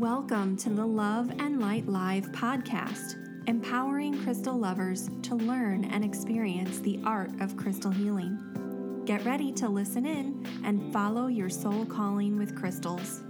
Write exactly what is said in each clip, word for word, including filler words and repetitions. Welcome to the Love and Light Live podcast, empowering crystal lovers to learn and experience the art of crystal healing. Get ready to listen in and follow your soul calling with crystals.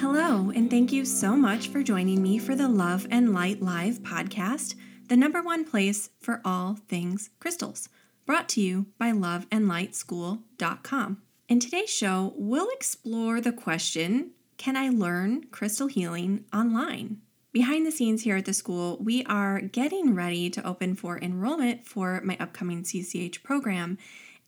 Hello, and thank you so much for joining me for the Love and Light Live podcast, the number one place for all things crystals, brought to you by love and light school dot com. In today's show, we'll explore the question, can I learn crystal healing online? Behind the scenes here at the school, we are getting ready to open for enrollment for my upcoming C C H program.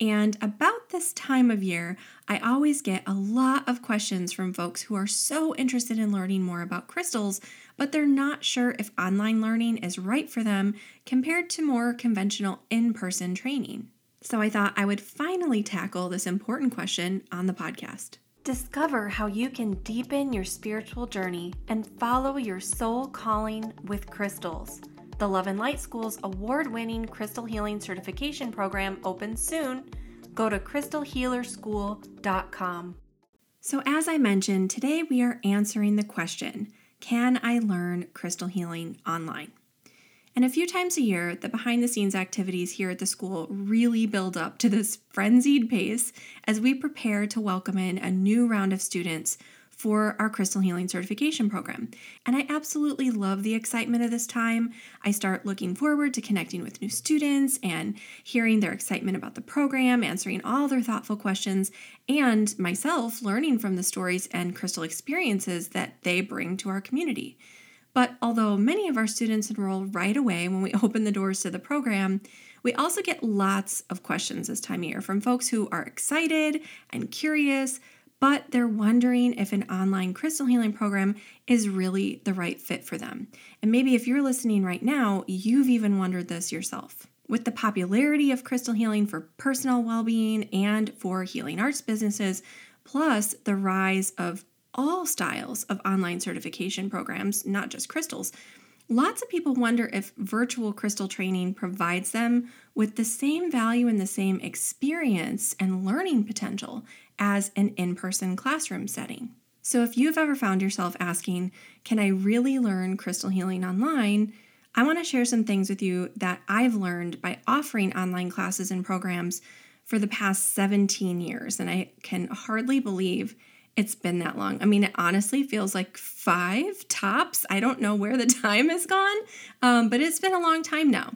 And about this time of year, I always get a lot of questions from folks who are so interested in learning more about crystals, but they're not sure if online learning is right for them compared to more conventional in-person training. So I thought I would finally tackle this important question on the podcast. Discover how you can deepen your spiritual journey and follow your soul calling with crystals. The Love and Light School's award-winning Crystal Healing Certification Program opens soon. Go to crystal healer school dot com. So as I mentioned, today we are answering the question, can I learn crystal healing online? And a few times a year, the behind-the-scenes activities here at the school really build up to this frenzied pace as we prepare to welcome in a new round of students for our Crystal Healing Certification Program. And I absolutely love the excitement of this time. I start looking forward to connecting with new students and hearing their excitement about the program, answering all their thoughtful questions, and myself learning from the stories and crystal experiences that they bring to our community. But although many of our students enroll right away when we open the doors to the program, we also get lots of questions this time of year from folks who are excited and curious, but they're wondering if an online crystal healing program is really the right fit for them. And maybe if you're listening right now, you've even wondered this yourself. With the popularity of crystal healing for personal well-being and for healing arts businesses, plus the rise of all styles of online certification programs, not just crystals, lots of people wonder if virtual crystal training provides them with the same value and the same experience and learning potential as an in-person classroom setting. So if you've ever found yourself asking, can I really learn crystal healing online? I want to share some things with you that I've learned by offering online classes and programs for the past seventeen years, and I can hardly believe it's been that long. I mean, it honestly feels like five tops. I don't know where the time has gone, um, but it's been a long time now.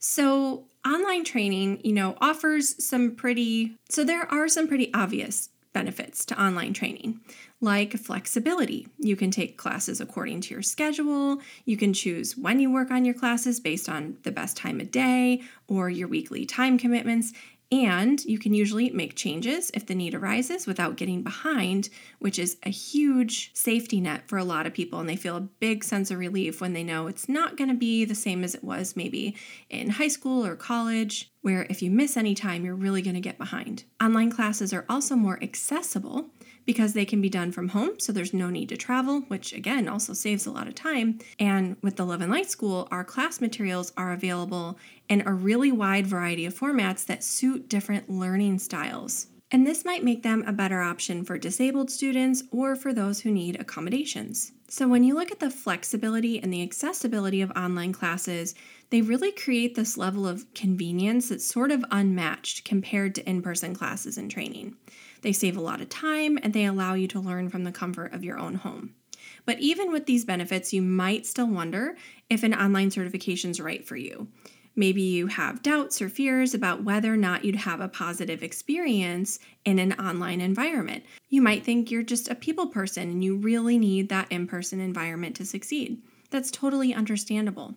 So online training, you know, offers some pretty, so there are some pretty obvious benefits to online training, like flexibility. You can take classes according to your schedule. You can choose when you work on your classes based on the best time of day or your weekly time commitments. And you can usually make changes if the need arises without getting behind, which is a huge safety net for a lot of people. And they feel a big sense of relief when they know it's not going to be the same as it was maybe in high school or college, where if you miss any time, you're really going to get behind. Online classes are also more accessible because they can be done from home, so there's no need to travel, which again also saves a lot of time. And with the Love and Light School, our class materials are available in a really wide variety of formats that suit different learning styles. And this might make them a better option for disabled students or for those who need accommodations. So when you look at the flexibility and the accessibility of online classes, they really create this level of convenience that's sort of unmatched compared to in-person classes and training. They save a lot of time and they allow you to learn from the comfort of your own home. But even with these benefits, you might still wonder if an online certification is right for you. Maybe you have doubts or fears about whether or not you'd have a positive experience in an online environment. You might think you're just a people person and you really need that in-person environment to succeed. That's totally understandable.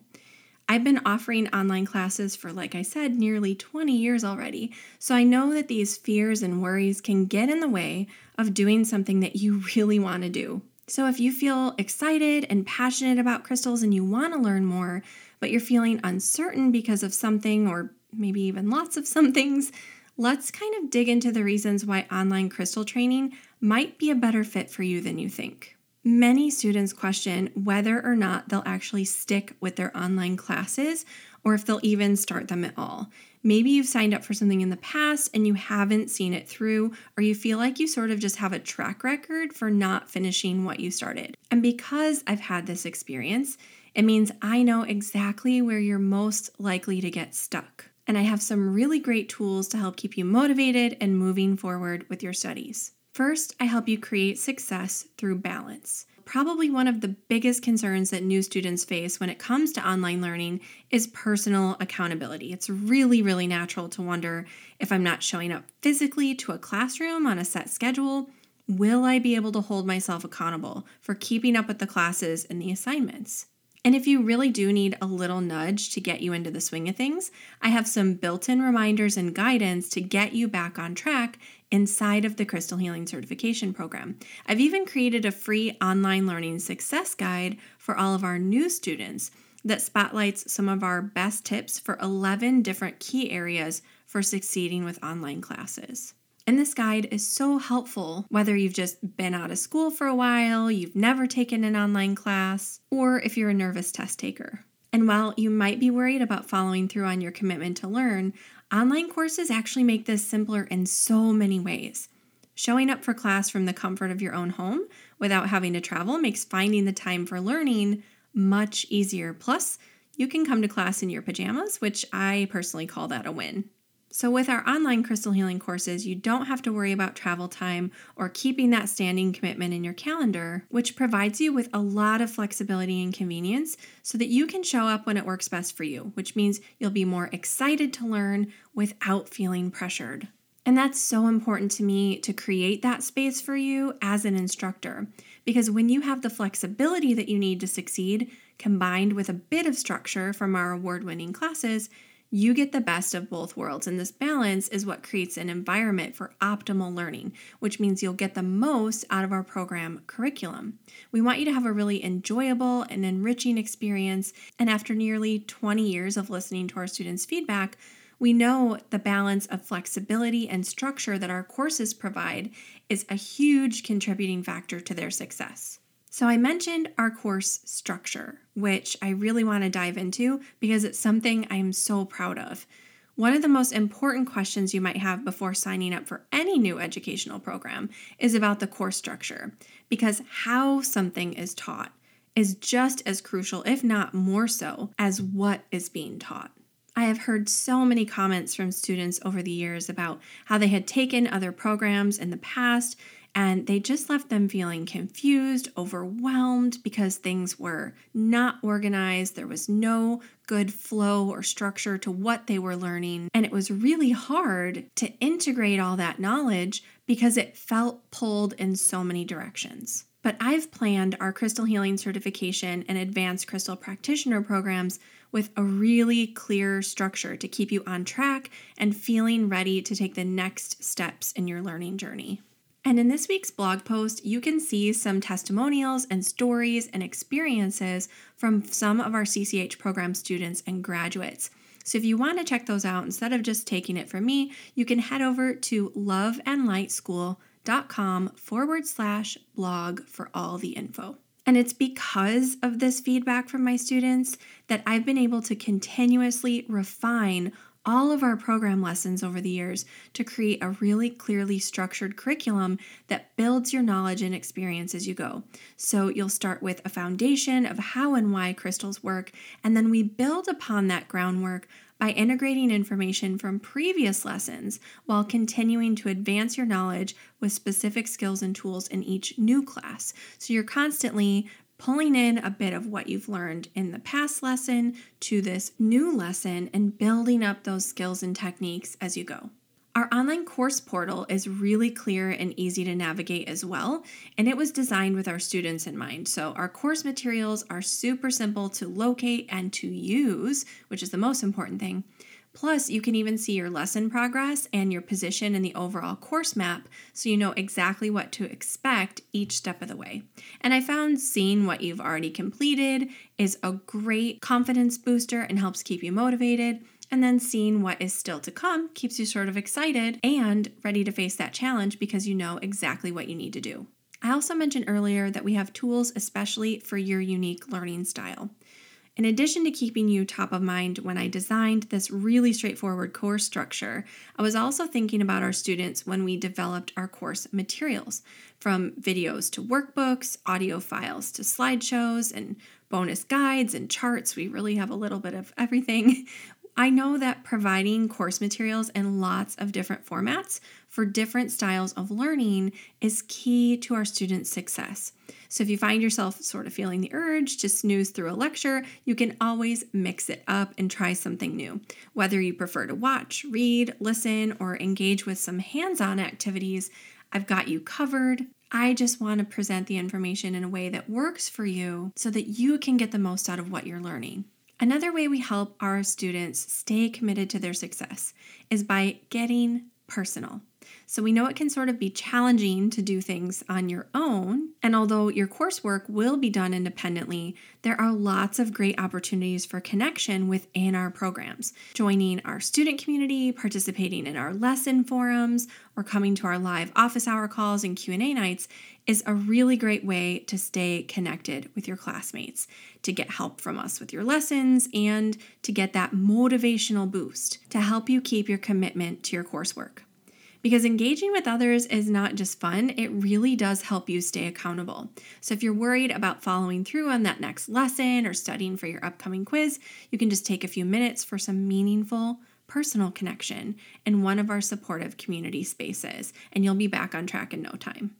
I've been offering online classes for, like I said, nearly twenty years already, so I know that these fears and worries can get in the way of doing something that you really want to do. So if you feel excited and passionate about crystals and you want to learn more, but you're feeling uncertain because of something or maybe even lots of some things, let's kind of dig into the reasons why online crystal training might be a better fit for you than you think. Many students question whether or not they'll actually stick with their online classes or if they'll even start them at all. Maybe you've signed up for something in the past and you haven't seen it through, or you feel like you sort of just have a track record for not finishing what you started. And because I've had this experience, it means I know exactly where you're most likely to get stuck. And I have some really great tools to help keep you motivated and moving forward with your studies. First, I help you create success through balance. Probably one of the biggest concerns that new students face when it comes to online learning is personal accountability. It's really, really natural to wonder, if I'm not showing up physically to a classroom on a set schedule, will I be able to hold myself accountable for keeping up with the classes and the assignments? And if you really do need a little nudge to get you into the swing of things, I have some built-in reminders and guidance to get you back on track inside of the Crystal Healing Certification Program. I've even created a free online learning success guide for all of our new students that spotlights some of our best tips for eleven different key areas for succeeding with online classes. And this guide is so helpful whether you've just been out of school for a while, you've never taken an online class, or if you're a nervous test taker. And while you might be worried about following through on your commitment to learn, online courses actually make this simpler in so many ways. Showing up for class from the comfort of your own home without having to travel makes finding the time for learning much easier. Plus, you can come to class in your pajamas, which I personally call that a win. So with our online crystal healing courses, you don't have to worry about travel time or keeping that standing commitment in your calendar, which provides you with a lot of flexibility and convenience so that you can show up when it works best for you, which means you'll be more excited to learn without feeling pressured. And that's so important to me to create that space for you as an instructor, because when you have the flexibility that you need to succeed, combined with a bit of structure from our award-winning classes, you get the best of both worlds, and this balance is what creates an environment for optimal learning, which means you'll get the most out of our program curriculum. We want you to have a really enjoyable and enriching experience, and after nearly twenty years of listening to our students' feedback, we know the balance of flexibility and structure that our courses provide is a huge contributing factor to their success. So I mentioned our course structure, which I really want to dive into because it's something I'm so proud of. One of the most important questions you might have before signing up for any new educational program is about the course structure, because how something is taught is just as crucial, if not more so, as what is being taught. I have heard so many comments from students over the years about how they had taken other programs in the past and they just left them feeling confused, overwhelmed, because things were not organized. There was no good flow or structure to what they were learning. And it was really hard to integrate all that knowledge because it felt pulled in so many directions. But I've planned our Crystal Healing Certification and Advanced Crystal Practitioner programs with a really clear structure to keep you on track and feeling ready to take the next steps in your learning journey. And in this week's blog post, you can see some testimonials and stories and experiences from some of our C C H program students and graduates. So if you want to check those out, instead of just taking it from me, you can head over to loveandlightschool.com forward slash blog for all the info. And it's because of this feedback from my students that I've been able to continuously refine all of our program lessons over the years to create a really clearly structured curriculum that builds your knowledge and experience as you go. So you'll start with a foundation of how and why crystals work, and then we build upon that groundwork by integrating information from previous lessons while continuing to advance your knowledge with specific skills and tools in each new class. So you're constantly pulling in a bit of what you've learned in the past lesson to this new lesson and building up those skills and techniques as you go. Our online course portal is really clear and easy to navigate as well, and it was designed with our students in mind. So our course materials are super simple to locate and to use, which is the most important thing. Plus, you can even see your lesson progress and your position in the overall course map so you know exactly what to expect each step of the way. And I found seeing what you've already completed is a great confidence booster and helps keep you motivated. And then seeing what is still to come keeps you sort of excited and ready to face that challenge because you know exactly what you need to do. I also mentioned earlier that we have tools especially for your unique learning style. In addition to keeping you top of mind when I designed this really straightforward course structure, I was also thinking about our students when we developed our course materials, from videos to workbooks, audio files to slideshows, and bonus guides and charts. We really have a little bit of everything. I know that providing course materials in lots of different formats for different styles of learning is key to our students' success. So if you find yourself sort of feeling the urge to snooze through a lecture, you can always mix it up and try something new. Whether you prefer to watch, read, listen, or engage with some hands-on activities, I've got you covered. I just want to present the information in a way that works for you so that you can get the most out of what you're learning. Another way we help our students stay committed to their success is by getting personal. So we know it can sort of be challenging to do things on your own, and although your coursework will be done independently, there are lots of great opportunities for connection within our programs. Joining our student community, participating in our lesson forums, or coming to our live office hour calls and Q and A nights is a really great way to stay connected with your classmates, to get help from us with your lessons, and to get that motivational boost to help you keep your commitment to your coursework. Because engaging with others is not just fun, it really does help you stay accountable. So if you're worried about following through on that next lesson or studying for your upcoming quiz, you can just take a few minutes for some meaningful personal connection in one of our supportive community spaces, and you'll be back on track in no time.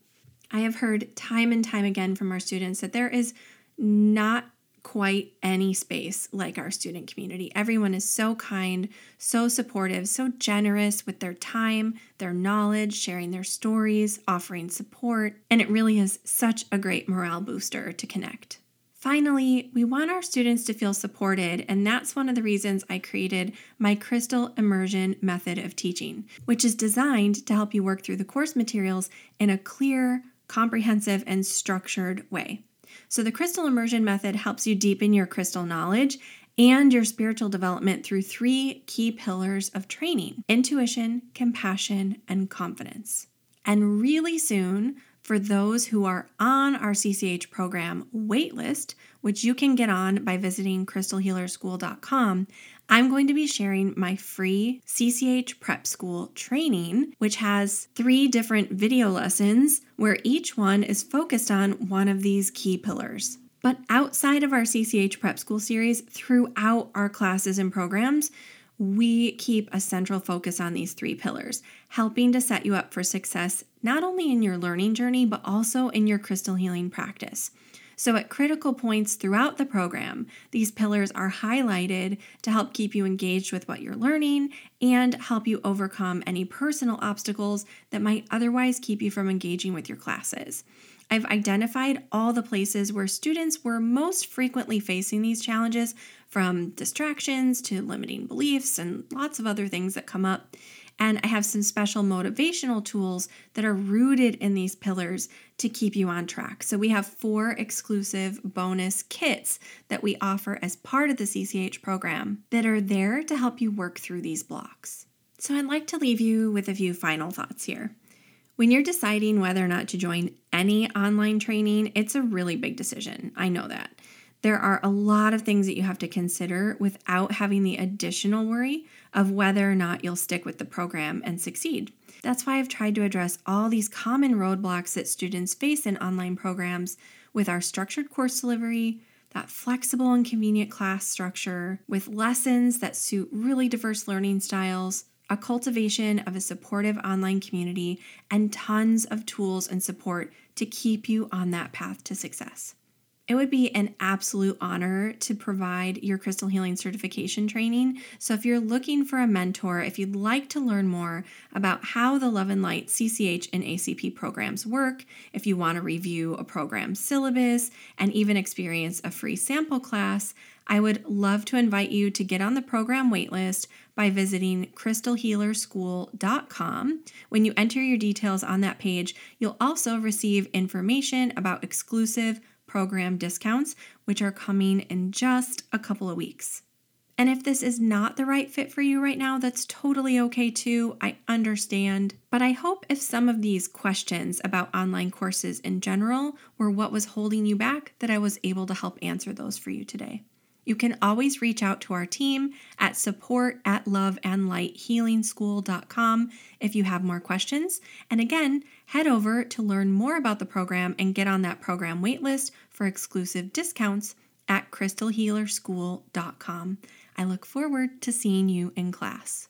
I have heard time and time again from our students that there is not quite any space like our student community. Everyone is so kind, so supportive, so generous with their time, their knowledge, sharing their stories, offering support, and it really is such a great morale booster to connect. Finally, we want our students to feel supported, and that's one of the reasons I created my Crystal Immersion method of teaching, which is designed to help you work through the course materials in a clear, comprehensive, and structured way. So the Crystal Immersion method helps you deepen your crystal knowledge and your spiritual development through three key pillars of training: intuition, compassion, and confidence. And really soon, for those who are on our C C H program waitlist, which you can get on by visiting crystal healer school dot com, I'm going to be sharing my free C C H Prep School training, which has three different video lessons where each one is focused on one of these key pillars. But outside of our C C H Prep School series, throughout our classes and programs, we keep a central focus on these three pillars, helping to set you up for success not only in your learning journey, but also in your crystal healing practice. So at critical points throughout the program, these pillars are highlighted to help keep you engaged with what you're learning and help you overcome any personal obstacles that might otherwise keep you from engaging with your classes. I've identified all the places where students were most frequently facing these challenges, from distractions to limiting beliefs and lots of other things that come up. And I have some special motivational tools that are rooted in these pillars to keep you on track. So we have four exclusive bonus kits that we offer as part of the C C H program that are there to help you work through these blocks. So I'd like to leave you with a few final thoughts here. When you're deciding whether or not to join any online training, it's a really big decision. I know that. There are a lot of things that you have to consider without having the additional worry of whether or not you'll stick with the program and succeed. That's why I've tried to address all these common roadblocks that students face in online programs with our structured course delivery, that flexible and convenient class structure, with lessons that suit really diverse learning styles, a cultivation of a supportive online community, and tons of tools and support to keep you on that path to success. It would be an absolute honor to provide your Crystal Healing Certification training. So if you're looking for a mentor, if you'd like to learn more about how the Love and Light, C C H, and A C P programs work, if you want to review a program syllabus and even experience a free sample class, I would love to invite you to get on the program waitlist by visiting crystal healer school dot com. When you enter your details on that page, you'll also receive information about exclusive program discounts, which are coming in just a couple of weeks. And if this is not the right fit for you right now, that's totally okay too. I understand. But I hope if some of these questions about online courses in general were what was holding you back, that I was able to help answer those for you today. you can always reach out to our team at support at loveandlighthealingschool.com if you have more questions. And again, head over to learn more about the program and get on that program waitlist for exclusive discounts at crystal healer school dot com. I look forward to seeing you in class.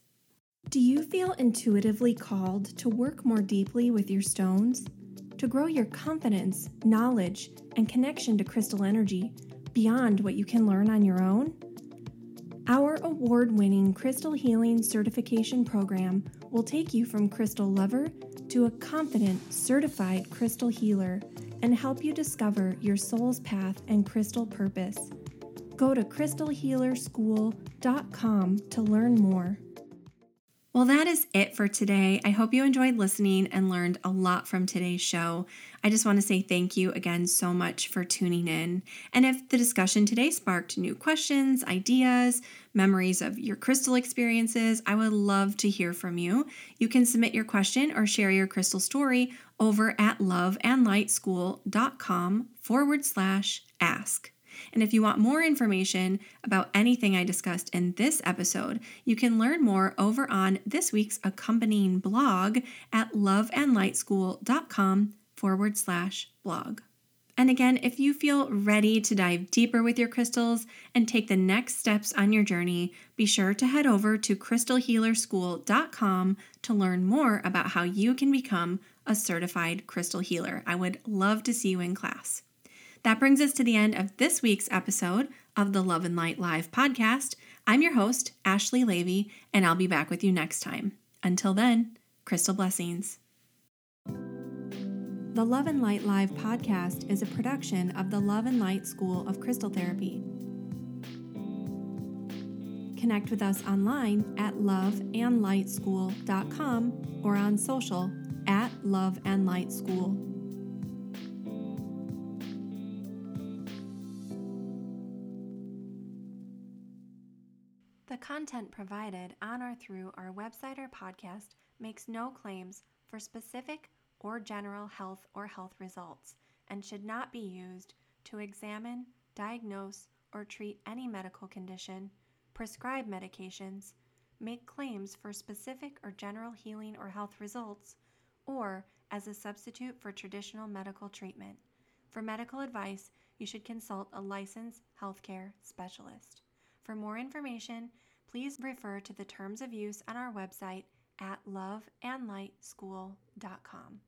Do you feel intuitively called to work more deeply with your stones? To grow your confidence, knowledge, and connection to crystal energy beyond what you can learn on your own? Our award-winning Crystal Healing Certification Program will take you from crystal lover to a confident, certified crystal healer and help you discover your soul's path and crystal purpose. Go to crystal healer school dot com to learn more. Well, that is it for today. I hope you enjoyed listening and learned a lot from today's show. I just want to say thank you again so much for tuning in. And if the discussion today sparked new questions, ideas, memories of your crystal experiences, I would love to hear from you. You can submit your question or share your crystal story over at loveandlightschool.com forward slash ask. And if you want more information about anything I discussed in this episode, you can learn more over on this week's accompanying blog at loveandlightschool.com forward slash blog. And again, if you feel ready to dive deeper with your crystals and take the next steps on your journey, be sure to head over to crystal healer school dot com to learn more about how you can become a certified crystal healer. I would love to see you in class. That brings us to the end of this week's episode of the Love and Light Live podcast. I'm your host, Ashley Levy, and I'll be back with you next time. Until then, crystal blessings. The Love and Light Live podcast is a production of the Love and Light School of Crystal Therapy. Connect with us online at love and light school dot com or on social at Love and Light School. The content provided on or through our website or podcast makes no claims for specific or general health or health results and should not be used to examine, diagnose, or treat any medical condition, prescribe medications, make claims for specific or general healing or health results, or as a substitute for traditional medical treatment. For medical advice, you should consult a licensed healthcare specialist. For more information, please refer to the terms of use on our website at love and light school dot com.